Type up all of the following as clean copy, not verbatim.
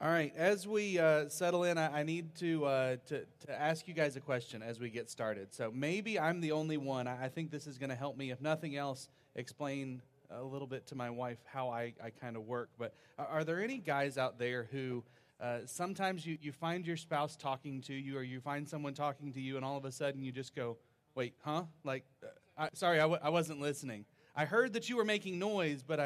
All right, as we settle in, I need to ask you guys a question as we get started. So maybe I'm the only one. I think this is going to help me, if nothing else, explain a little bit to my wife how I kind of work. But are there any guys out there who sometimes you find your spouse talking to you, or you find someone talking to you, and all of a sudden you just go, wait, huh? Like, I wasn't listening. I heard that you were making noise, but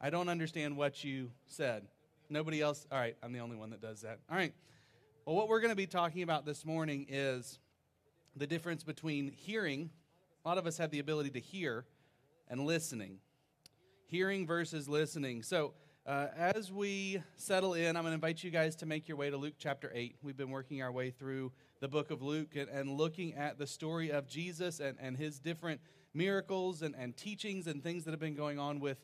I don't understand what you said. Nobody else? All right, I'm the only one that does that. All right. Well, what we're going to be talking about this morning is the difference between hearing, a lot of us have the ability to hear, and listening. Hearing versus listening. So as we settle in, I'm going to invite you guys to make your way to Luke chapter 8. We've been working our way through the book of Luke and looking at the story of Jesus and his different miracles and teachings and things that have been going on with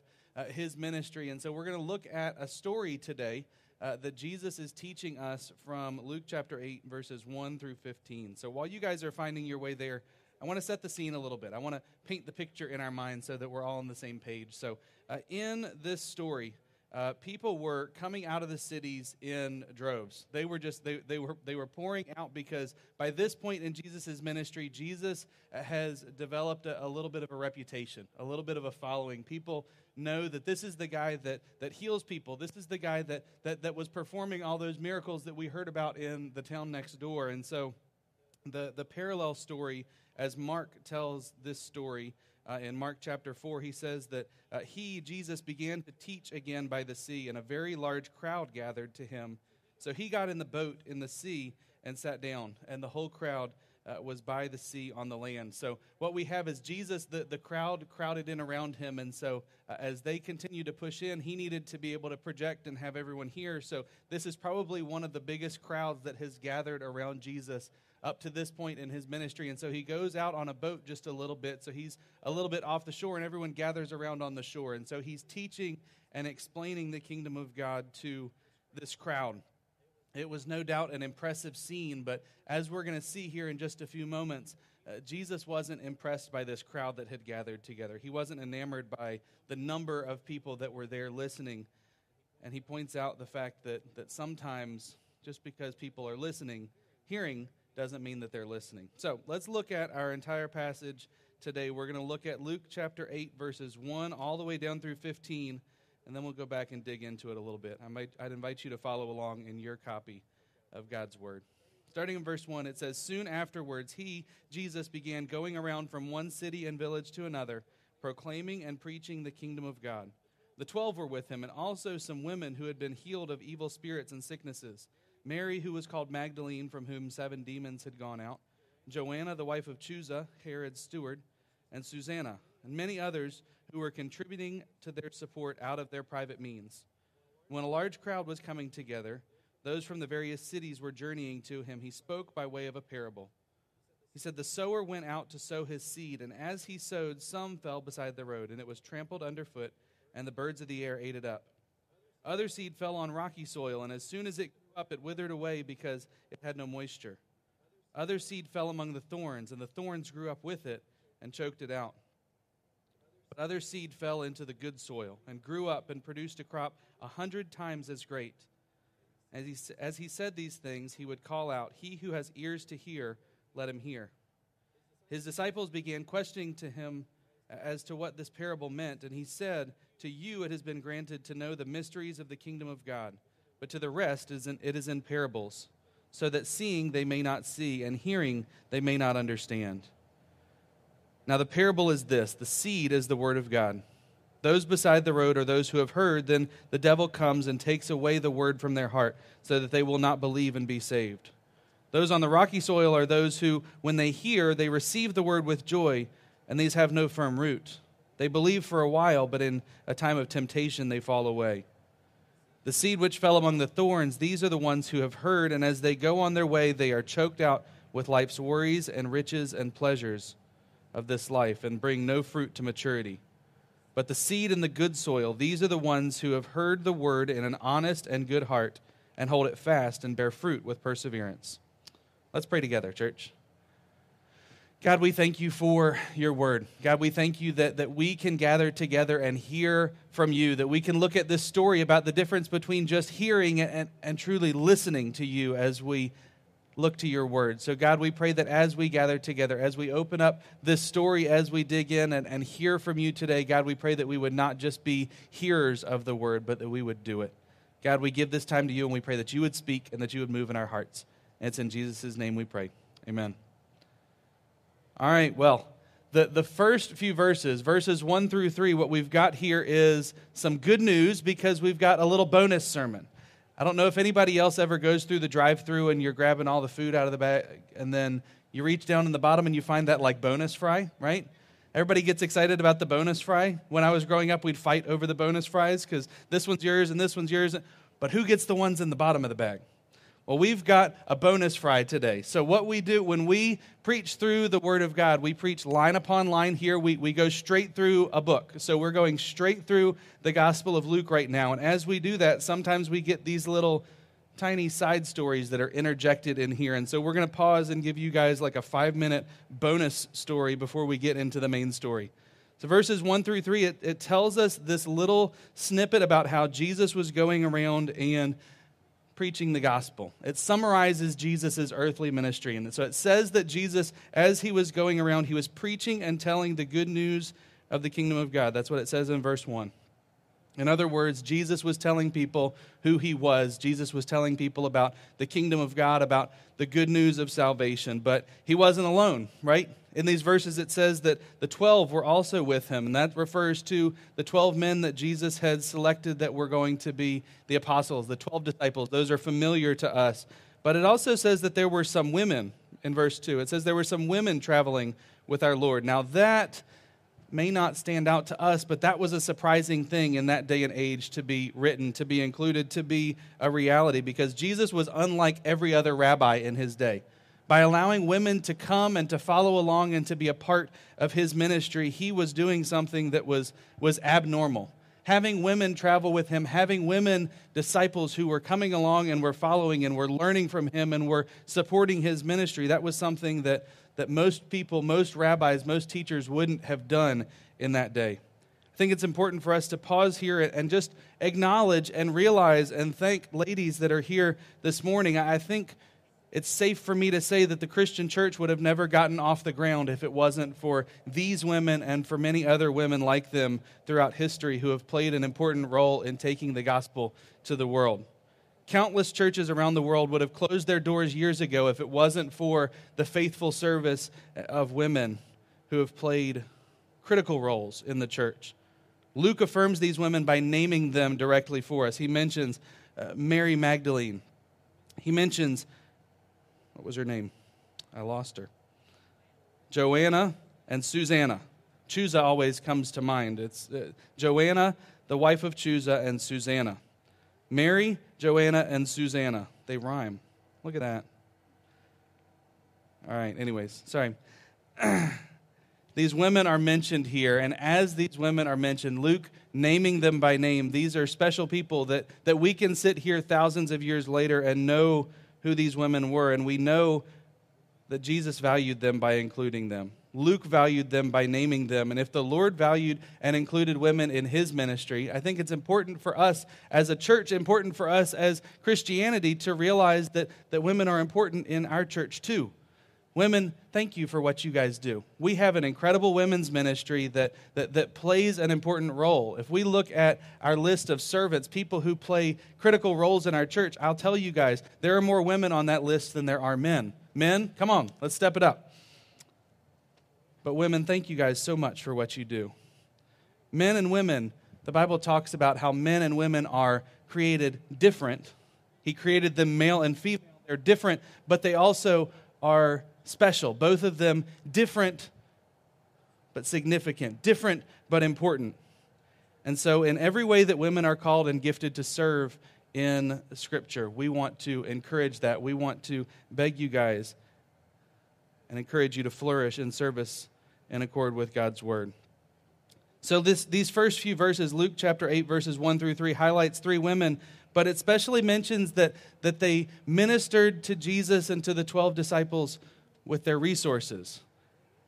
his ministry. And so we're going to look at a story today that Jesus is teaching us from Luke chapter 8, verses 1 through 15. So while you guys are finding your way there, I want to set the scene a little bit. I want to paint the picture in our mind so that we're all on the same page. So in this story, people were coming out of the cities in droves. They were just they were pouring out, because by this point in Jesus' ministry, Jesus has developed a little bit of a reputation, a little bit of a following. People know that this is the guy that heals people. This is the guy that was performing all those miracles that we heard about in the town next door. And so the parallel story, as Mark tells this story, in Mark chapter 4, he says that Jesus, began to teach again by the sea, and a very large crowd gathered to him. So he got in the boat in the sea and sat down, and the whole crowd was by the sea on the land. So what we have is Jesus, the crowd crowded in around him, and so as they continue to push in, he needed to be able to project and have everyone hear. So this is probably one of the biggest crowds that has gathered around Jesus up to this point in his ministry. And so he goes out on a boat just a little bit. So he's a little bit off the shore, and everyone gathers around on the shore. And so he's teaching and explaining the kingdom of God to this crowd. It was no doubt an impressive scene, but as we're going to see here in just a few moments, Jesus wasn't impressed by this crowd that had gathered together. He wasn't enamored by the number of people that were there listening. And he points out the fact that sometimes just because people are listening, hearing, doesn't mean that they're listening. So let's look at our entire passage today. We're going to look at Luke chapter 8, verses 1 all the way down through 15, and then we'll go back and dig into it a little bit. I'd invite you to follow along in your copy of God's Word. Starting in verse 1, it says, "Soon afterwards, he, Jesus, began going around from one city and village to another, proclaiming and preaching the kingdom of God. The 12 were with him, and also some women who had been healed of evil spirits and sicknesses. Mary, who was called Magdalene, from whom 7 demons had gone out, Joanna, the wife of Chuza, Herod's steward, and Susanna, and many others who were contributing to their support out of their private means. When a large crowd was coming together, those from the various cities were journeying to him. He spoke by way of a parable. He said, the sower went out to sow his seed, and as he sowed, some fell beside the road, and it was trampled underfoot, and the birds of the air ate it up. Other seed fell on rocky soil, and as soon as it up, it withered away because it had no moisture. Other seed fell among the thorns, and the thorns grew up with it and choked it out. But other seed fell into the good soil and grew up and produced a crop 100 times as great. As he said these things, he would call out, he who has ears to hear, let him hear. His disciples began questioning to him as to what this parable meant, and he said, to you it has been granted to know the mysteries of the kingdom of God, but to the rest, it is in parables, so that seeing they may not see, and hearing they may not understand. Now the parable is this, the seed is the word of God. Those beside the road are those who have heard, then the devil comes and takes away the word from their heart, so that they will not believe and be saved. Those on the rocky soil are those who, when they hear, they receive the word with joy, and these have no firm root. They believe for a while, but in a time of temptation they fall away. The seed which fell among the thorns, these are the ones who have heard, and as they go on their way, they are choked out with life's worries and riches and pleasures of this life, and bring no fruit to maturity. But the seed in the good soil, these are the ones who have heard the word in an honest and good heart, and hold it fast and bear fruit with perseverance." Let's pray together, church. God, we thank you for your word. God, we thank you that we can gather together and hear from you, that we can look at this story about the difference between just hearing and truly listening to you as we look to your word. So God, we pray that as we gather together, as we open up this story, as we dig in and hear from you today, God, we pray that we would not just be hearers of the word, but that we would do it. God, we give this time to you and we pray that you would speak and that you would move in our hearts. And it's in Jesus' name we pray. Amen. All right, well, the first few verses, verses 1-3, what we've got here is some good news because we've got a little bonus sermon. I don't know if anybody else ever goes through the drive-thru and you're grabbing all the food out of the bag, and then you reach down in the bottom and you find that like bonus fry, right? Everybody gets excited about the bonus fry. When I was growing up, we'd fight over the bonus fries because this one's yours and this one's yours, but who gets the ones in the bottom of the bag? Well, we've got a bonus fry today. So what we do when we preach through the Word of God, we preach line upon line here. We go straight through a book. So we're going straight through the Gospel of Luke right now. And as we do that, sometimes we get these little tiny side stories that are interjected in here. And so we're going to pause and give you guys like a 5-minute bonus story before we get into the main story. So verses 1-3, it tells us this little snippet about how Jesus was going around and preaching the gospel. It summarizes Jesus' earthly ministry. And so it says that Jesus, as he was going around, he was preaching and telling the good news of the kingdom of God. That's what it says in verse 1. In other words, Jesus was telling people who he was. Jesus was telling people about the kingdom of God, about the good news of salvation. But he wasn't alone, right? In these verses, it says that the 12 were also with him, and that refers to the 12 men that Jesus had selected that were going to be the apostles, the 12 disciples. Those are familiar to us. But it also says that there were some women in verse 2. It says there were some women traveling with our Lord. Now, that may not stand out to us, but that was a surprising thing in that day and age to be written, to be included, to be a reality, because Jesus was unlike every other rabbi in his day. By allowing women to come and to follow along and to be a part of his ministry, he was doing something that was abnormal. Having women travel with him, having women disciples who were coming along and were following and were learning from him and were supporting his ministry, that was something that most people, most rabbis, most teachers wouldn't have done in that day. I think it's important for us to pause here and just acknowledge and realize and thank ladies that are here this morning. I think it's safe for me to say that the Christian church would have never gotten off the ground if it wasn't for these women and for many other women like them throughout history who have played an important role in taking the gospel to the world. Countless churches around the world would have closed their doors years ago if it wasn't for the faithful service of women who have played critical roles in the church. Luke affirms these women by naming them directly for us. He mentions Mary Magdalene. He mentions, what was her name? I lost her. Joanna and Susanna. Chuza always comes to mind. It's Joanna, the wife of Chuza, and Susanna. Mary, Joanna, and Susanna. They rhyme. Look at that. All right, anyways, sorry. These women are mentioned here, and as these women are mentioned, Luke naming them by name, these are special people that we can sit here thousands of years later and know who these women were, and we know that Jesus valued them by including them. Luke valued them by naming them, and if the Lord valued and included women in his ministry, I think it's important for us as a church, important for us as Christianity to realize that women are important in our church too. Women, thank you for what you guys do. We have an incredible women's ministry that plays an important role. If we look at our list of servants, people who play critical roles in our church, I'll tell you guys, there are more women on that list than there are men. Men, come on, let's step it up. But women, thank you guys so much for what you do. Men and women, the Bible talks about how men and women are created different. He created them male and female. They're different, but they also are special, both of them different but significant, different but important. And so in every way that women are called and gifted to serve in Scripture, we want to encourage that. We want to beg you guys and encourage you to flourish in service in accord with God's Word. So these first few verses, Luke chapter 8, verses 1-3, highlights three women, but it specially mentions that they ministered to Jesus and to the 12 disciples with their resources.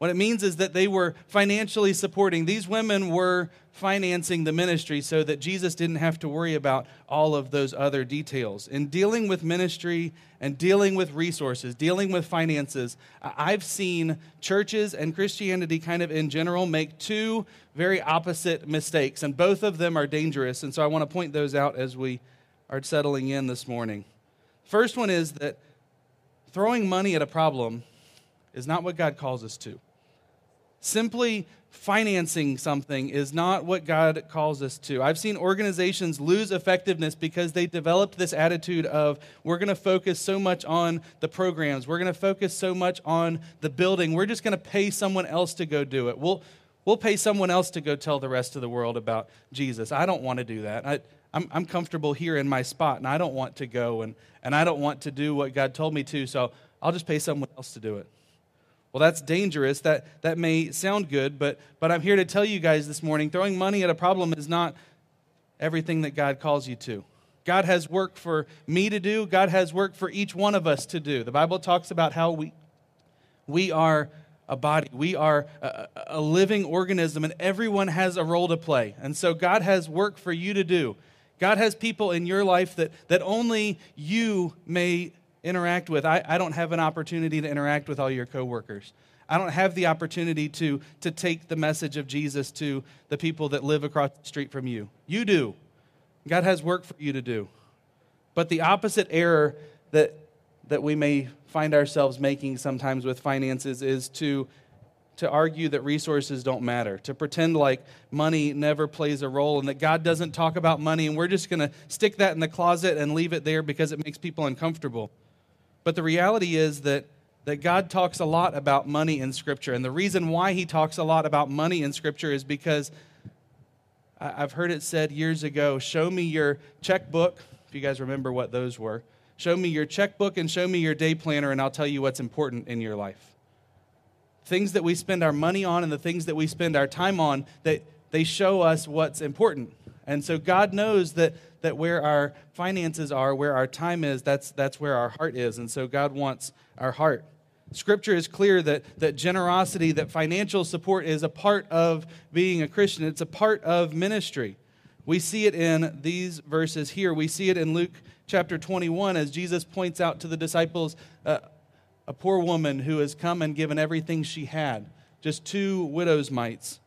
What it means is that they were financially supporting. These women were financing the ministry so that Jesus didn't have to worry about all of those other details. In dealing with ministry and dealing with resources, dealing with finances, I've seen churches and Christianity kind of in general make two very opposite mistakes, and both of them are dangerous. And so I want to point those out as we are settling in this morning. First one is that throwing money at a problem is not what God calls us to. Simply financing something is not what God calls us to. I've seen organizations lose effectiveness because they developed this attitude of, we're going to focus so much on the programs. We're going to focus so much on the building. We're just going to pay someone else to go do it. We'll pay someone else to go tell the rest of the world about Jesus. I don't want to do that. I'm comfortable here in my spot, and I don't want to go, and I don't want to do what God told me to, so I'll just pay someone else to do it. Well, that's dangerous. That may sound good, but I'm here to tell you guys this morning, throwing money at a problem is not everything that God calls you to. God has work for me to do. God has work for each one of us to do. The Bible talks about how we are a body. We are a living organism, and everyone has a role to play. And so God has work for you to do. God has people in your life that only you may interact with. I don't have an opportunity to interact with all your coworkers. I don't have the opportunity to take the message of Jesus to the people that live across the street from you. You do. God has work for you to do. But the opposite error that we may find ourselves making sometimes with finances is to argue that resources don't matter, to pretend like money never plays a role and that God doesn't talk about money, and we're just going to stick that in the closet and leave it there because it makes people uncomfortable. But the reality is that God talks a lot about money in Scripture. And the reason why he talks a lot about money in Scripture is because I've heard it said years ago, show me your checkbook, if you guys remember what those were. Show me your checkbook and show me your day planner, and I'll tell you what's important in your life. Things that we spend our money on and the things that we spend our time on, that they show us what's important. And so God knows that where our finances are, where our time is, that's where our heart is. And so God wants our heart. Scripture is clear that generosity, that financial support is a part of being a Christian. It's a part of ministry. We see it in these verses here. We see it in Luke chapter 21 as Jesus points out to the disciples a poor woman who has come and given everything she had, just 2 widow's mites.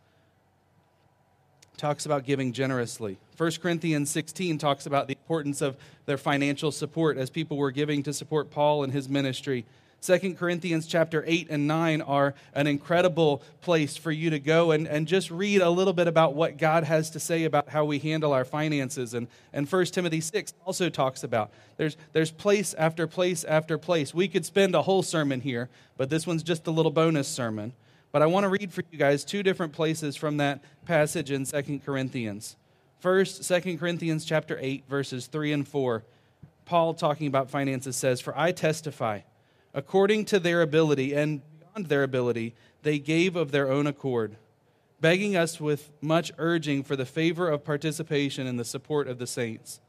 Talks about giving generously. 1 Corinthians 16 talks about the importance of their financial support as people were giving to support Paul and his ministry. 2 Corinthians chapter 8 and 9 are an incredible place for you to go and just read a little bit about what God has to say about how we handle our finances. And 1 Timothy 6 also talks about there's place after place after place. We could spend a whole sermon here, but this one's just a little bonus sermon. But I want to read for you guys 2 different places from that passage in 2 Corinthians. First, 2 Corinthians chapter 8, verses 3 and 4. Paul, talking about finances, says, "For I testify, according to their ability and beyond their ability, they gave of their own accord, begging us with much urging for the favor of participation in the support of the saints."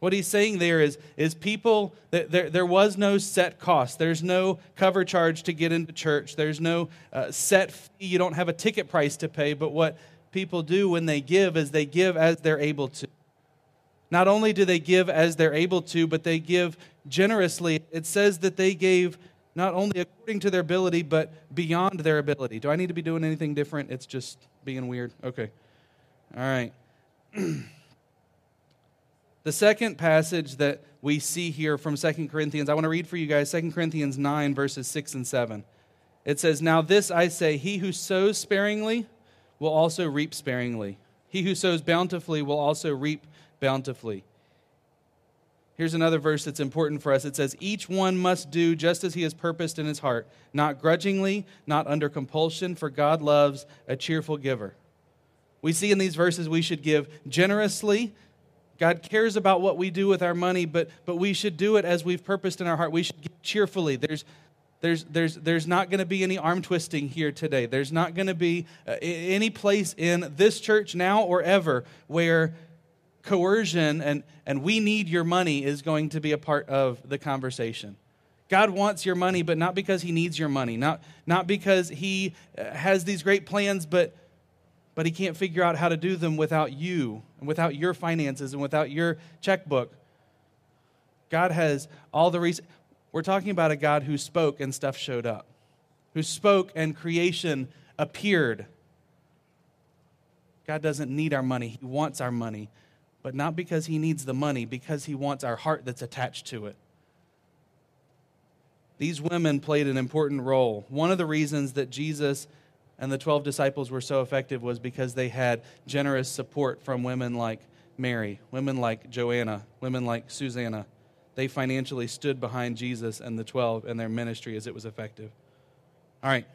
What he's saying there is people, there was no set cost. There's no cover charge to get into church. There's no set fee. You don't have a ticket price to pay. But what people do when they give is they give as they're able to. Not only do they give as they're able to, but they give generously. It says that they gave not only according to their ability, but beyond their ability. Do I need to be doing anything different? It's just being weird. Okay. All right. The second passage that we see here from 2 Corinthians, I want to read for you guys 2 Corinthians 9, verses 6 and 7. It says, "Now this I say, he who sows sparingly will also reap sparingly. He who sows bountifully will also reap bountifully." Here's another verse that's important for us. It says, "Each one must do just as he has purposed in his heart, not grudgingly, not under compulsion, for God loves a cheerful giver." We see in these verses we should give generously. God cares about what we do with our money, but we should do it as we've purposed in our heart. We should give cheerfully. There's not going to be any arm twisting here today. There's not going to be any place in this church now or ever where coercion and we need your money is going to be a part of the conversation. God wants your money, but not because he needs your money, not because he has these great plans, but he can't figure out how to do them without you and without your finances and without your checkbook. God has all the reason. We're talking about a God who spoke and stuff showed up, who spoke and creation appeared. God doesn't need our money. He wants our money, but not because he needs the money, because he wants our heart that's attached to it. These women played an important role. One of the reasons that Jesus and the 12 disciples were so effective was because they had generous support from women like Mary, women like Joanna, women like Susanna. They financially stood behind Jesus and the 12 and their ministry as it was effective. All right,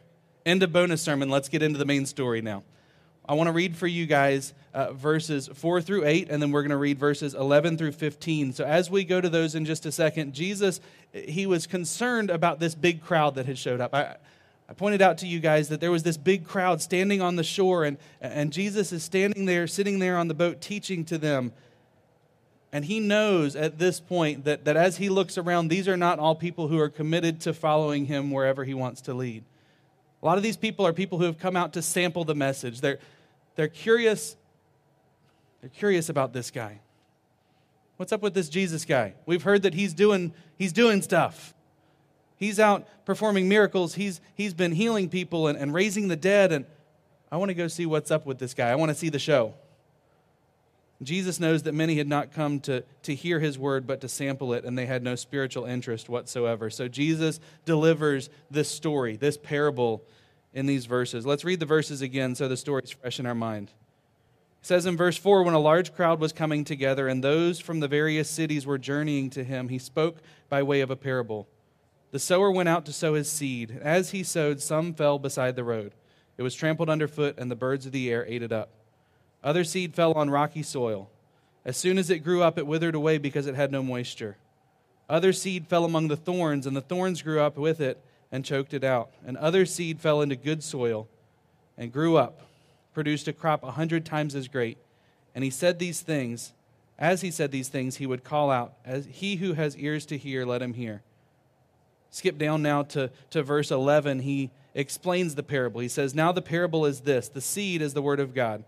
end of bonus sermon. Let's get into the main story now. I want to read for you guys verses 4 through 8, and then we're going to read verses 11 through 15. So as we go to those in just a second, Jesus, he was concerned about this big crowd that had showed up. I pointed out to you guys that there was this big crowd standing on the shore, and Jesus is standing there, sitting there on the boat, teaching to them. And he knows at this point that as he looks around, these are not all people who are committed to following him wherever he wants to lead. A lot of these people are people who have come out to sample the message. They're curious. They're curious about this guy. What's up with this Jesus guy? We've heard that he's doing stuff. He's out performing miracles. He's been healing people and raising the dead. And I want to go see what's up with this guy. I want to see the show. Jesus knows that many had not come to hear his word, but to sample it, and they had no spiritual interest whatsoever. So Jesus delivers this story, this parable in these verses. Let's read the verses again so the story's fresh in our mind. It says in verse 4, when a large crowd was coming together, and those from the various cities were journeying to him, he spoke by way of a parable. The sower went out to sow his seed. As he sowed, some fell beside the road. It was trampled underfoot, and the birds of the air ate it up. Other seed fell on rocky soil. As soon as it grew up, it withered away because it had no moisture. Other seed fell among the thorns, and the thorns grew up with it and choked it out. And other seed fell into good soil and grew up, produced a crop 100 times as great. And he said these things. As he said these things, he would call out, "As he who has ears to hear, let him hear." Skip down now to verse 11. He explains the parable. He says, now the parable is this. The seed is the word of God.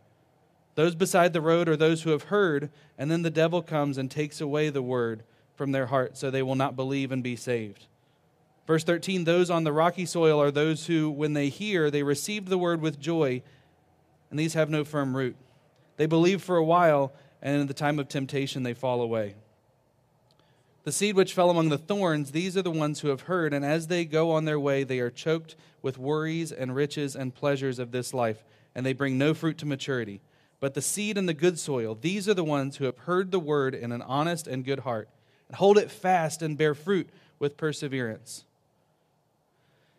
Those beside the road are those who have heard, and then the devil comes and takes away the word from their heart, so they will not believe and be saved. Verse 13, those on the rocky soil are those who, when they hear, they receive the word with joy, and these have no firm root. They believe for a while, and in the time of temptation they fall away. The seed which fell among the thorns, these are the ones who have heard, and as they go on their way, they are choked with worries and riches and pleasures of this life, and they bring no fruit to maturity. But the seed and the good soil, these are the ones who have heard the word in an honest and good heart, and hold it fast and bear fruit with perseverance.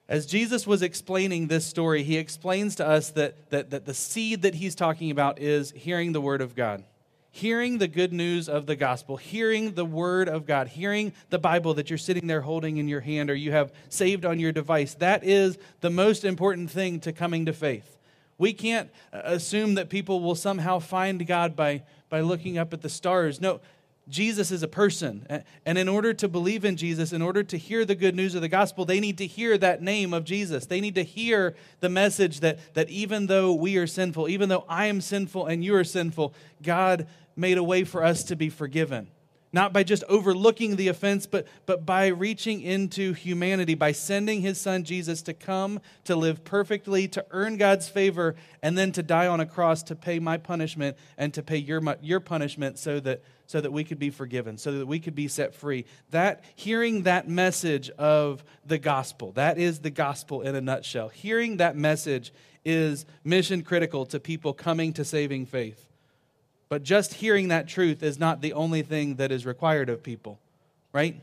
As Jesus was explaining this story, he explains to us that the seed that he's talking about is hearing the word of God, hearing the good news of the gospel, hearing the word of God, hearing the Bible that you're sitting there holding in your hand or you have saved on your device. That is the most important thing to coming to faith. We can't assume that people will somehow find God by looking up at the stars. No, Jesus is a person. And in order to believe in Jesus, in order to hear the good news of the gospel, they need to hear that name of Jesus. They need to hear the message that even though we are sinful, even though I am sinful and you are sinful, God made a way for us to be forgiven. Not by just overlooking the offense, but by reaching into humanity, by sending his son Jesus to come, to live perfectly, to earn God's favor, and then to die on a cross to pay my punishment and to pay your punishment so that we could be forgiven, so that we could be set free. That hearing that message of the gospel, that is the gospel in a nutshell. Hearing that message is mission critical to people coming to saving faith. But just hearing that truth is not the only thing that is required of people, right?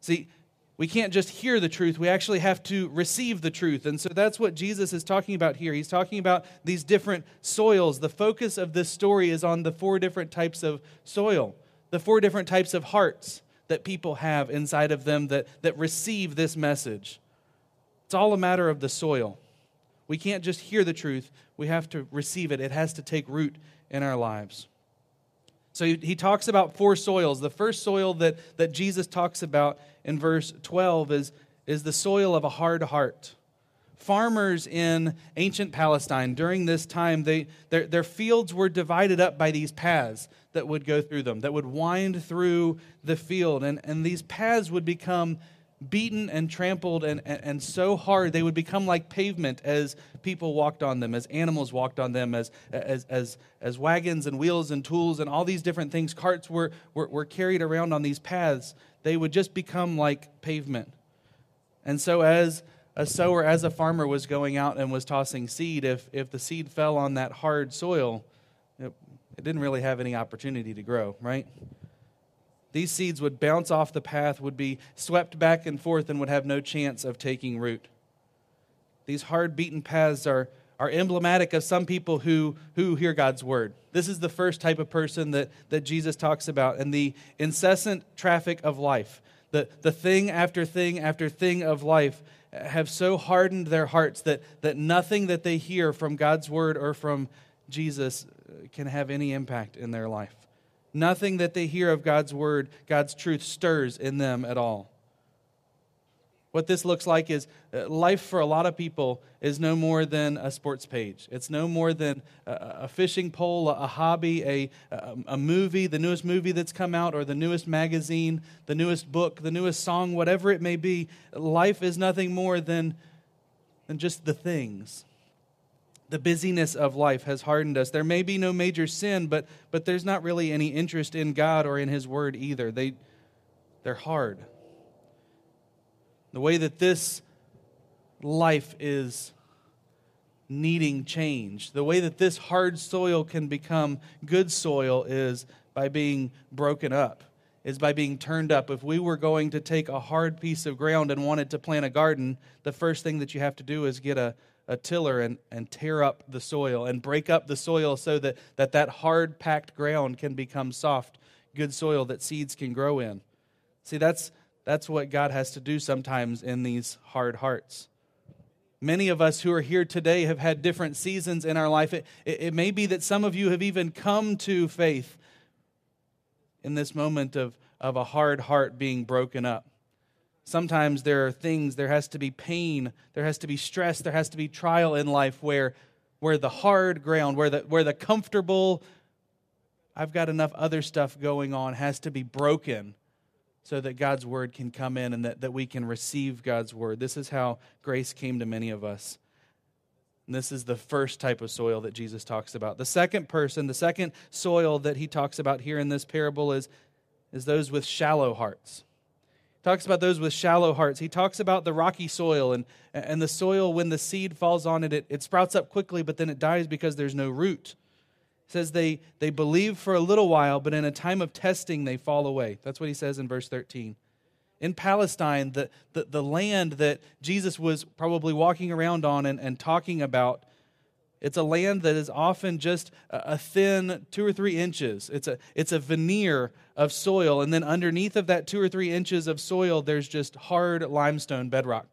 See, we can't just hear the truth. We actually have to receive the truth. And so that's what Jesus is talking about here. He's talking about these different soils. The focus of this story is on the 4 different types of soil, the 4 different types of hearts that people have inside of them that receive this message. It's all a matter of the soil. We can't just hear the truth. We have to receive it. It has to take root in our lives. So he talks about four soils. The first soil that Jesus talks about in verse 12 is the soil of a hard heart. Farmers in ancient Palestine during this time, their fields were divided up by these paths that would go through them, that would wind through the field. And these paths would become beaten and trampled and so hard, they would become like pavement as people walked on them, as animals walked on them, as wagons and wheels and tools and all these different things, carts were carried around on these paths. They would just become like pavement. And so as a sower, as a farmer was going out and was tossing seed, if the seed fell on that hard soil, it didn't really have any opportunity to grow, right? These seeds would bounce off the path, would be swept back and forth, and would have no chance of taking root. These hard beaten paths are emblematic of some people who hear God's word. This is the first type of person that Jesus talks about, and the incessant traffic of life. The thing after thing after thing of life have so hardened their hearts that nothing that they hear from God's word or from Jesus can have any impact in their life. Nothing that they hear of God's word, God's truth, stirs in them at all. What this looks like is life for a lot of people is no more than a sports page. It's no more than a fishing pole, a hobby, a movie, the newest movie that's come out, or the newest magazine, the newest book, the newest song, whatever it may be. Life is nothing more than just the things. The busyness of life has hardened us. There may be no major sin, but there's not really any interest in God or in His Word either. They're hard. The way that this life is needing change, the way that this hard soil can become good soil is by being broken up, is by being turned up. If we were going to take a hard piece of ground and wanted to plant a garden, the first thing that you have to do is get a tiller and tear up the soil and break up the soil so that hard packed ground can become soft, good soil that seeds can grow in. See, that's what God has to do sometimes in these hard hearts. Many of us who are here today have had different seasons in our life. It may be that some of you have even come to faith in this moment of a hard heart being broken up. Sometimes there are things, there has to be pain, there has to be stress, there has to be trial in life where the hard ground, where the comfortable, I've got enough other stuff going on, has to be broken so that God's word can come in and that we can receive God's word. This is how grace came to many of us. And this is the first type of soil that Jesus talks about. The second soil that he talks about here in this parable is those with shallow hearts. Talks about those with shallow hearts. He talks about the rocky soil and the soil when the seed falls on it, it sprouts up quickly, but then it dies because there's no root. He says they believe for a little while, but in a time of testing they fall away. That's what he says in verse 13. In Palestine, the land that Jesus was probably walking around on and talking about, it's a land that is often just a thin 2 or 3 inches. It's a veneer of soil, and then underneath of that 2 or 3 inches of soil, there's just hard limestone bedrock.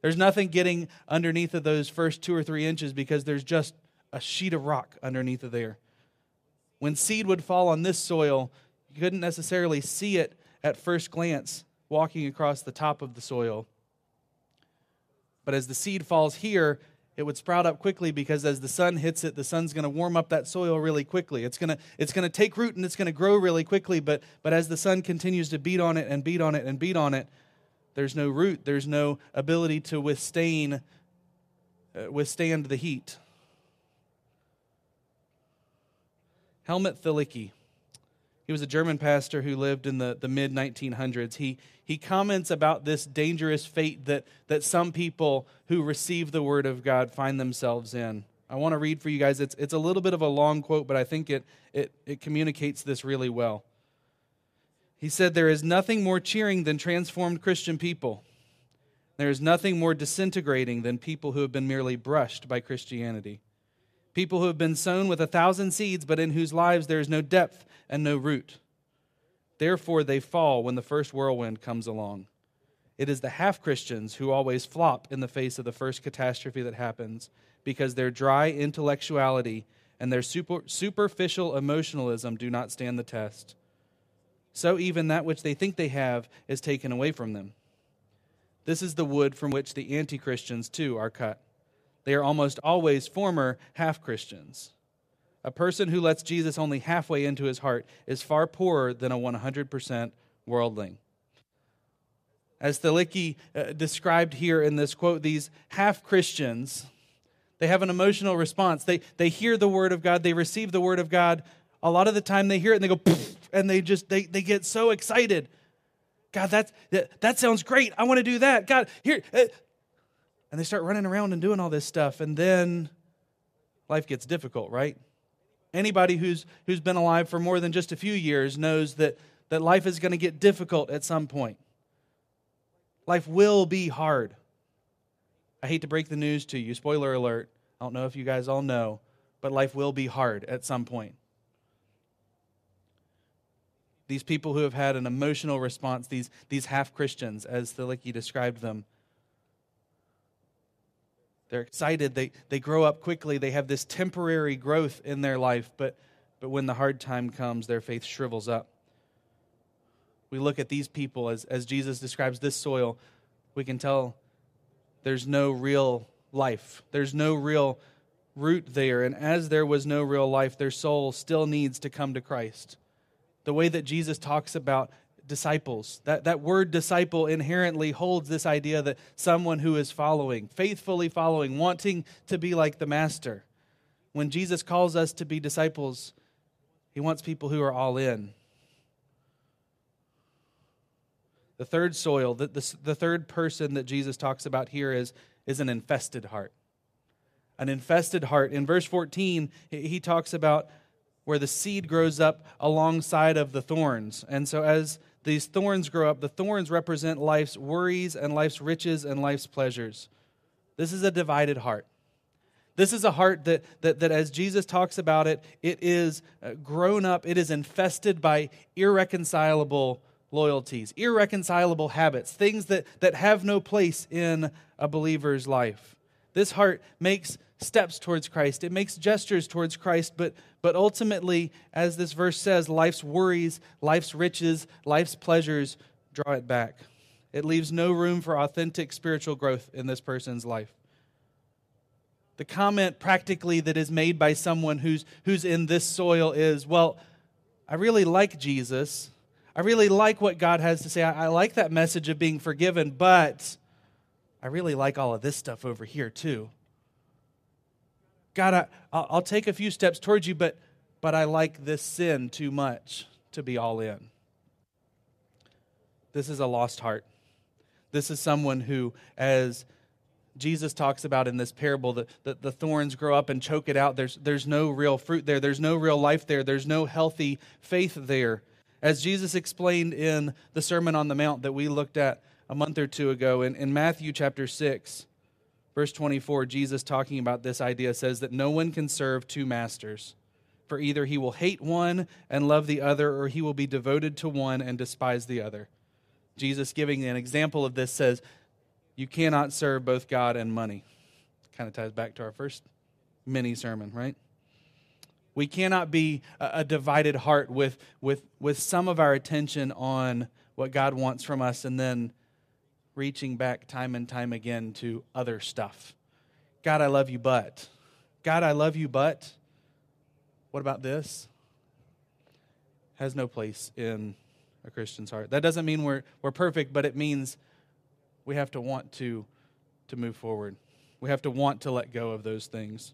There's nothing getting underneath of those first 2 or 3 inches because there's just a sheet of rock underneath of there. When seed would fall on this soil, you couldn't necessarily see it at first glance walking across the top of the soil. But as the seed falls here, it would sprout up quickly because as the sun hits it, the sun's going to warm up that soil really quickly. It's going to take root and it's going to grow really quickly, but as the sun continues to beat on it and beat on it and beat on it, there's no root, there's no ability to withstand the heat. Helmut Thielicke, he was a German pastor who lived in the mid-1900s. He comments about this dangerous fate that some people who receive the word of God find themselves in. I want to read for you guys. It's a little bit of a long quote, but I think it communicates this really well. He said, "There is nothing more cheering than transformed Christian people. There is nothing more disintegrating than people who have been merely brushed by Christianity. People who have been sown with 1,000 seeds, but in whose lives there is no depth and no root. Therefore, they fall when the first whirlwind comes along. It is the half-Christians who always flop in the face of the first catastrophe that happens because their dry intellectuality and their superficial emotionalism do not stand the test. So even that which they think they have is taken away from them. This is the wood from which the anti-Christians, too, are cut. They are almost always former half-Christians. A person who lets Jesus only halfway into his heart is far poorer than a 100% worldling. As Thielicke described here in this quote, these half-Christians, they have an emotional response. They hear the Word of God. They receive the Word of God. A lot of the time they hear it and they go, and they get so excited. God, that sounds great. I want to do that. God, here. And they start running around and doing all this stuff. And then life gets difficult, right? Anybody who's been alive for more than just a few years knows that life is going to get difficult at some point. Life will be hard. I hate to break the news to you. Spoiler alert. I don't know if you guys all know, but life will be hard at some point. These people who have had an emotional response, these half-Christians, as Thielicke described them, they're excited. They grow up quickly. They have this temporary growth in their life, but when the hard time comes, their faith shrivels up. We look at these people as Jesus describes this soil. We can tell there's no real life. There's no real root there. And as there was no real life, their soul still needs to come to Christ. The way that Jesus talks about disciples, that word disciple inherently holds this idea that someone who is following, faithfully following, wanting to be like the master. When Jesus calls us to be disciples, he wants people who are all in. The third soil, the third person that Jesus talks about here is an infested heart. An infested heart. In verse 14, he talks about where the seed grows up alongside of the thorns. And so as these thorns grow up, the thorns represent life's worries and life's riches and life's pleasures. This is a divided heart. This is a heart that as Jesus talks about it, it is grown up, it is infested by irreconcilable loyalties, irreconcilable habits, things that have no place in a believer's life. This heart makes steps towards Christ. It makes gestures towards Christ, but ultimately, as this verse says, life's worries, life's riches, life's pleasures draw it back. It leaves no room for authentic spiritual growth in this person's life. The comment practically that is made by someone who's in this soil is, well, I really like Jesus. I really like what God has to say. I like that message of being forgiven, but I really like all of this stuff over here too. God, I'll take a few steps towards you, but I like this sin too much to be all in. This is a lost heart. This is someone who, as Jesus talks about in this parable, the thorns grow up and choke it out. There's no real fruit there. There's no real life there. There's no healthy faith there. As Jesus explained in the Sermon on the Mount that we looked at a month or two ago, in Matthew chapter 6, verse 24, Jesus talking about this idea says that no one can serve two masters, for either he will hate one and love the other, or he will be devoted to one and despise the other. Jesus, giving an example of this, says, you cannot serve both God and money. Kind of ties back to our first mini-sermon, right? We cannot be a divided heart with some of our attention on what God wants from us and then reaching back time and time again to other stuff. God, I love you, but. God, I love you, but. What about this? Has no place in a Christian's heart. That doesn't mean we're perfect, but it means we have to want to move forward. We have to want to let go of those things.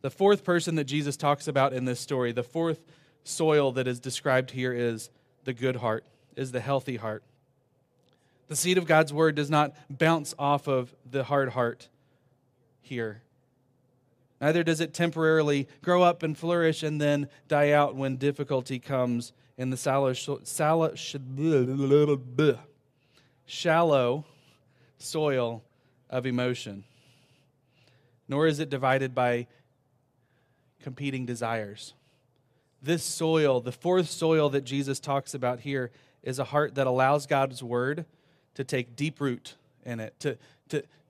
The fourth person that Jesus talks about in this story, the fourth soil that is described here is the good heart, is the healthy heart. The seed of God's word does not bounce off of the hard heart here. Neither does it temporarily grow up and flourish and then die out when difficulty comes in the shallow soil of emotion. Nor is it divided by competing desires. This soil, the fourth soil that Jesus talks about here, is a heart that allows God's word to take deep root in it,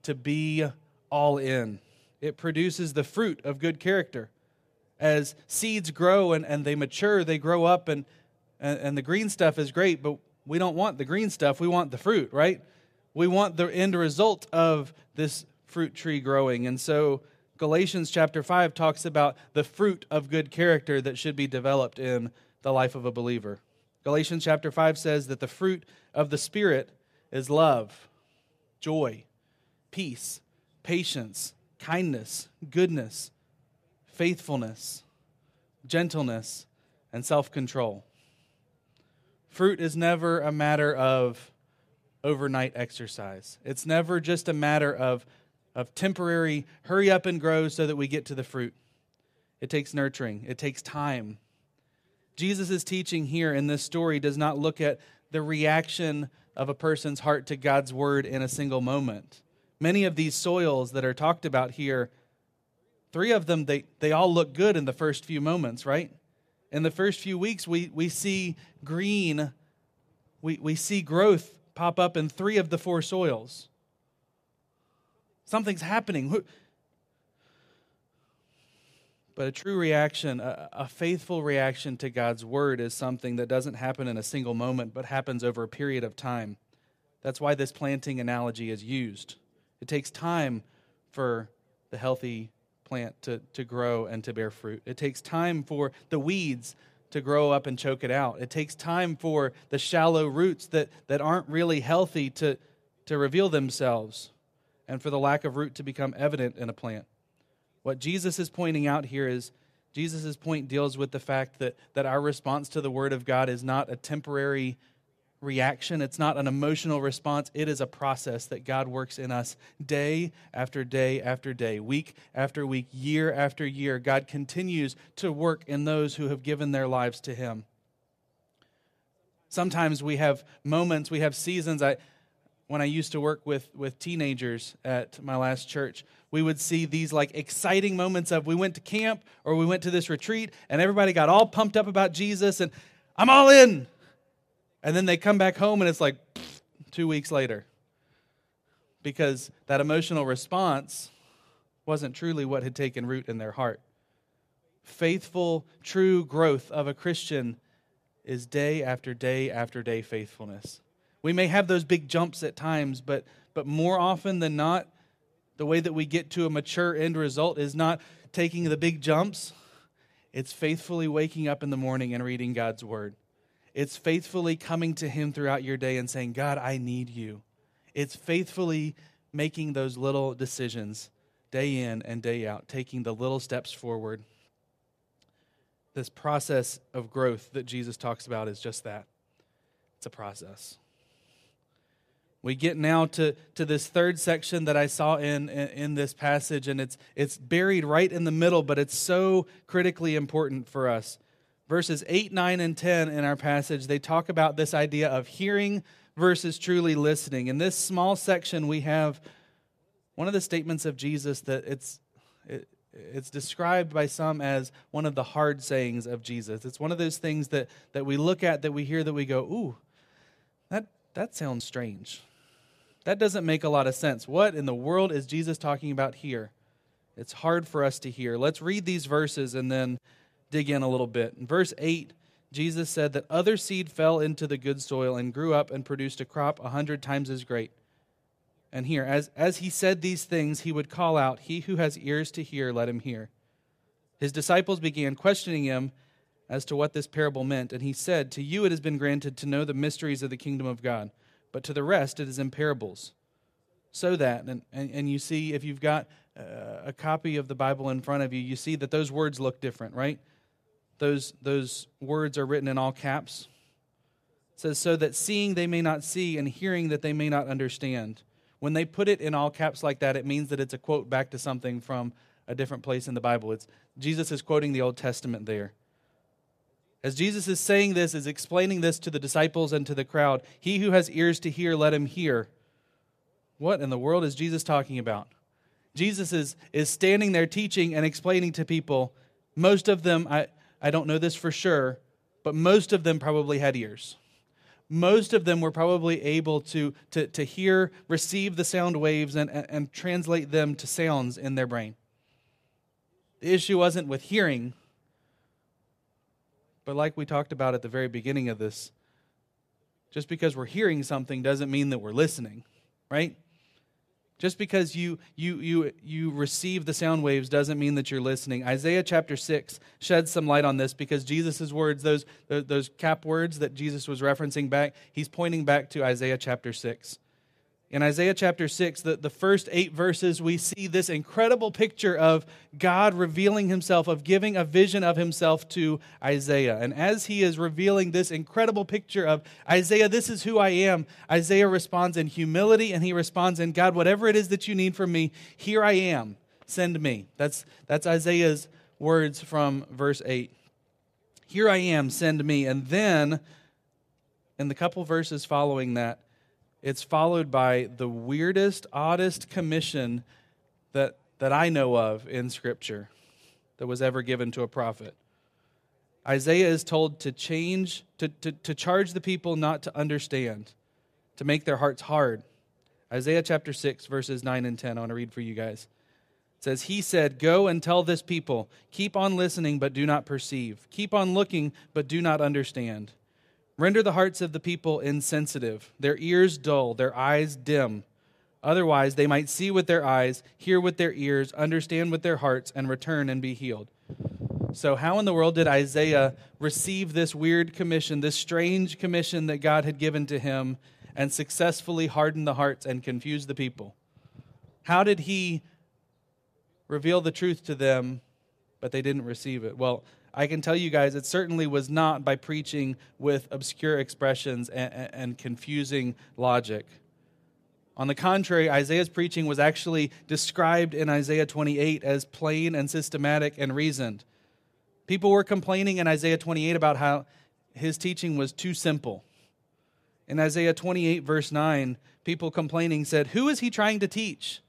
to be all in. It produces the fruit of good character. as seeds grow and they mature, they grow up, and the green stuff is great, but we don't want the green stuff. We want the fruit, right? We want the end result of this fruit tree growing. And so Galatians chapter 5 talks about the fruit of good character that should be developed in the life of a believer. Galatians chapter 5 says that the fruit of the Spirit is love, joy, peace, patience, kindness, goodness, faithfulness, gentleness, and self-control. Fruit is never a matter of overnight exercise. It's never just a matter of temporary hurry up and grow so that we get to the fruit. It takes nurturing. It takes time. Jesus' teaching here in this story does not look at the reaction of a person's heart to God's word in a single moment. Many of these soils that are talked about here, three of them, they all look good in the first few moments, right? In the first few weeks, we see green, we see growth pop up in three of the four soils. Something's happening. But a true reaction, a faithful reaction to God's word is something that doesn't happen in a single moment, but happens over a period of time. That's why this planting analogy is used. It takes time for the healthy plant to grow and to bear fruit. It takes time for the weeds to grow up and choke it out. It takes time for the shallow roots that aren't really healthy to reveal themselves, and for the lack of root to become evident in a plant. What Jesus is pointing out here is, Jesus' point deals with the fact that our response to the Word of God is not a temporary reaction. It's not an emotional response. It is a process that God works in us day after day after day, week after week, year after year. God continues to work in those who have given their lives to Him. Sometimes we have moments, we have seasons. When I used to work with teenagers at my last church, we would see these like exciting moments of we went to camp or we went to this retreat and everybody got all pumped up about Jesus and I'm all in. And then they come back home and it's like 2 weeks later, because that emotional response wasn't truly what had taken root in their heart. Faithful, true growth of a Christian is day after day after day faithfulness. We may have those big jumps at times, but more often than not, the way that we get to a mature end result is not taking the big jumps. It's faithfully waking up in the morning and reading God's word. It's faithfully coming to Him throughout your day and saying, God, I need you. It's faithfully making those little decisions day in and day out, taking the little steps forward. This process of growth that Jesus talks about is just that. It's a process. We get now to this third section that I saw in this passage, and it's buried right in the middle, but it's so critically important for us. Verses 8, 9, and 10 in our passage, they talk about this idea of hearing versus truly listening. In this small section, we have one of the statements of Jesus that it's described by some as one of the hard sayings of Jesus. It's one of those things that we look at, that we hear, that we go, ooh, that sounds strange. That doesn't make a lot of sense. What in the world is Jesus talking about here? It's hard for us to hear. Let's read these verses and then dig in a little bit. In verse 8, Jesus said that other seed fell into the good soil and grew up and produced a crop 100 times as great. And here, as he said these things, he would call out, "He who has ears to hear, let him hear." His disciples began questioning him as to what this parable meant, and he said, "To you it has been granted to know the mysteries of the kingdom of God, but to the rest it is in parables." So that, and you see, if you've got a copy of the Bible in front of you, you see that those words look different, right? Those words are written in all caps. It says, so that seeing they may not see, and hearing that they may not understand. When they put it in all caps like that, it means that it's a quote back to something from a different place in the Bible. Jesus is quoting the Old Testament there. As Jesus is saying this, is explaining this to the disciples and to the crowd, he who has ears to hear, let him hear. What in the world is Jesus talking about? Jesus is standing there teaching and explaining to people. Most of them, I don't know this for sure, but most of them probably had ears. Most of them were probably able to hear, receive the sound waves and translate them to sounds in their brain. The issue wasn't with hearing, But like we talked about at the very beginning of this, just because we're hearing something doesn't mean that we're listening, right? Just because you receive the sound waves doesn't mean that you're listening. Isaiah chapter 6 sheds some light on this because Jesus' words, those cap words that Jesus was referencing back, he's pointing back to Isaiah chapter 6. In Isaiah chapter 6, the first 8 verses, we see this incredible picture of God revealing himself, of giving a vision of himself to Isaiah. And as he is revealing this incredible picture of, Isaiah, this is who I am, Isaiah responds in humility, and he responds in, God, whatever it is that you need from me, here I am, send me. That's Isaiah's words from verse 8. Here I am, send me. And then, in the couple verses following that, it's followed by the weirdest, oddest commission that I know of in Scripture that was ever given to a prophet. Isaiah is told to change, to charge the people not to understand, to make their hearts hard. Isaiah chapter 6, verses 9 and 10, I want to read for you guys. It says, he said, go and tell this people, keep on listening but do not perceive. Keep on looking but do not understand. Render the hearts of the people insensitive, their ears dull, their eyes dim. Otherwise, they might see with their eyes, hear with their ears, understand with their hearts, and return and be healed. So how in the world did Isaiah receive this weird commission, this strange commission that God had given to him, and successfully harden the hearts and confuse the people? How did he reveal the truth to them, but they didn't receive it? Well, I can tell you guys, it certainly was not by preaching with obscure expressions and confusing logic. On the contrary, Isaiah's preaching was actually described in Isaiah 28 as plain and systematic and reasoned. People were complaining in Isaiah 28 about how his teaching was too simple. In Isaiah 28, verse 9, people complaining said, who is he trying to teach?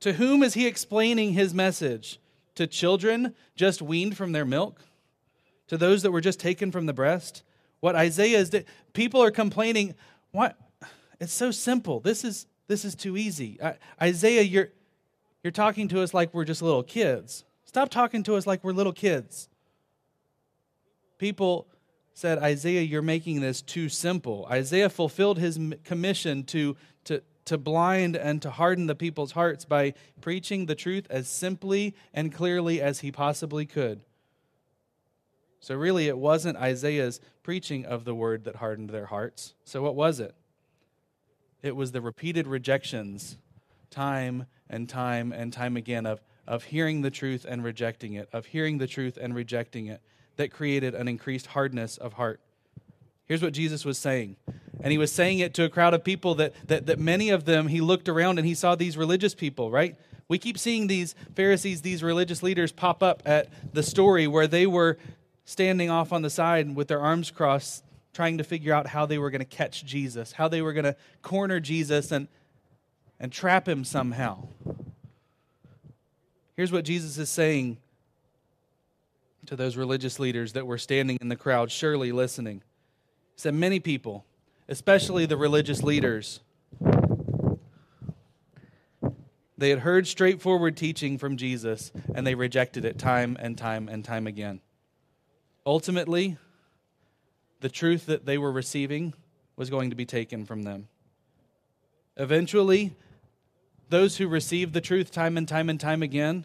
To whom is he explaining his message? To children just weaned from their milk? To those that were just taken from the breast? What Isaiah is, people are complaining, what? It's so simple. This is too easy. Isaiah, you're talking to us like we're just little kids. Stop talking to us like we're little kids. People said, Isaiah, you're making this too simple. Isaiah fulfilled his commission to blind and to harden the people's hearts by preaching the truth as simply and clearly as he possibly could. So really, it wasn't Isaiah's preaching of the word that hardened their hearts. So what was it? It was the repeated rejections, time and time and time again, of hearing the truth and rejecting it, of hearing the truth and rejecting it, that created an increased hardness of heart. Here's what Jesus was saying. And he was saying it to a crowd of people that many of them, he looked around and he saw these religious people, right? We keep seeing these Pharisees, these religious leaders pop up at the story where they were standing off on the side with their arms crossed, trying to figure out how they were going to catch Jesus, how they were going to corner Jesus and trap him somehow. Here's what Jesus is saying to those religious leaders that were standing in the crowd, surely listening. He said, many people, especially the religious leaders, they had heard straightforward teaching from Jesus, and they rejected it time and time and time again. Ultimately, the truth that they were receiving was going to be taken from them. Eventually, those who receive the truth time and time and time again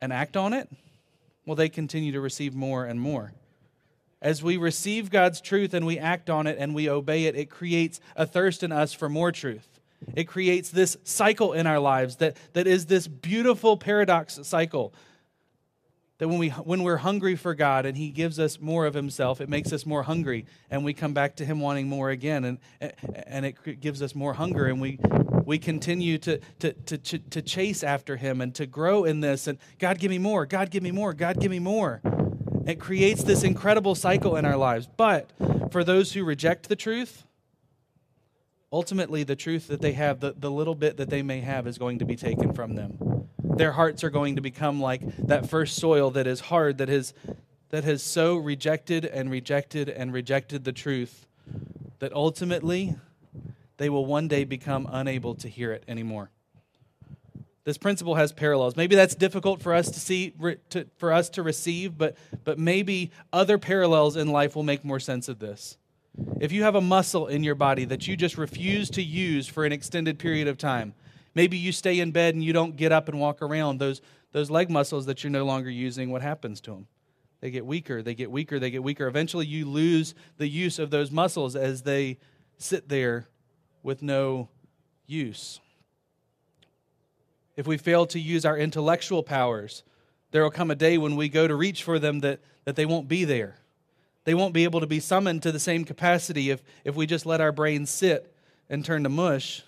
and act on it, well, they continue to receive more and more. As we receive God's truth and we act on it and we obey it, it creates a thirst in us for more truth. It creates this cycle in our lives that is this beautiful paradox cycle. That when we're hungry for God and he gives us more of himself, it makes us more hungry and we come back to him wanting more again and it gives us more hunger and we continue to chase after him and to grow in this and God give me more, God give me more, God give me more. It creates this incredible cycle in our lives. But for those who reject the truth, ultimately the truth that they have, the little bit that they may have is going to be taken from them. Their hearts are going to become like that first soil that is hard, that has so rejected and rejected and rejected the truth that ultimately they will one day become unable to hear it anymore. This principle has parallels. Maybe that's difficult for us to see, for us to receive, but maybe other parallels in life will make more sense of this. If you have a muscle in your body that you just refuse to use for an extended period of time, maybe you stay in bed and you don't get up and walk around, those leg muscles that you're no longer using, what happens to them? They get weaker, they get weaker, they get weaker. Eventually you lose the use of those muscles as they sit there with no use. If we fail to use our intellectual powers, there will come a day when we go to reach for them that they won't be there. They won't be able to be summoned to the same capacity if we just let our brains sit and turn to mush.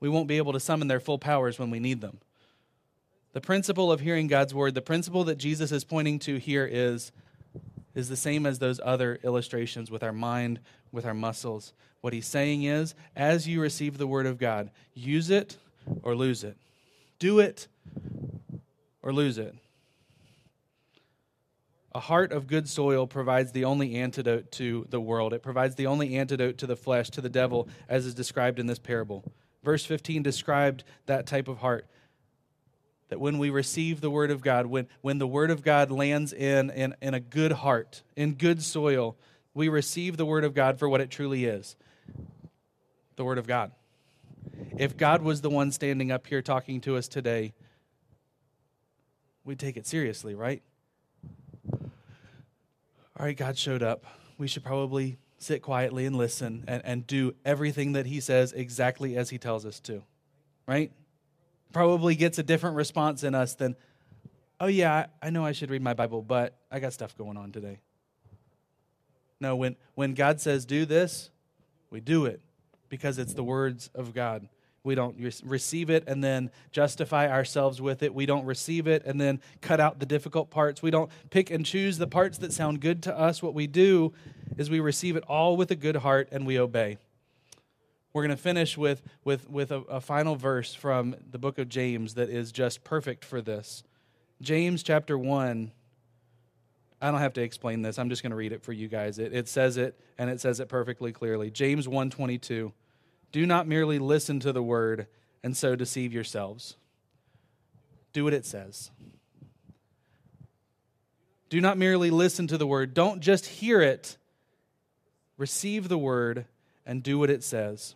We won't be able to summon their full powers when we need them. The principle of hearing God's word, the principle that Jesus is pointing to here is the same as those other illustrations with our mind, with our muscles. What he's saying is, as you receive the word of God, use it or lose it. Do it or lose it. A heart of good soil provides the only antidote to the world. It provides the only antidote to the flesh, to the devil, as is described in this parable. Verse 15 described that type of heart. That when we receive the word of God, when the word of God lands in a good heart, in good soil, we receive the word of God for what it truly is, the word of God. If God was the one standing up here talking to us today, we'd take it seriously, right? All right, God showed up. We should probably sit quietly and listen and do everything that he says exactly as he tells us to, right? Probably gets a different response in us than, oh yeah, I know I should read my Bible, but I got stuff going on today. No, when God says do this, we do it because it's the words of God. We don't receive it and then justify ourselves with it. We don't receive it and then cut out the difficult parts. We don't pick and choose the parts that sound good to us. What we do is we receive it all with a good heart and we obey. We're going to finish with a final verse from the book of James that is just perfect for this. James chapter 1, I don't have to explain this. I'm just going to read it for you guys. It says it, and it says it perfectly clearly. James 1:22, do not merely listen to the word and so deceive yourselves. Do what it says. Do not merely listen to the word. Don't just hear it. Receive the word and do what it says.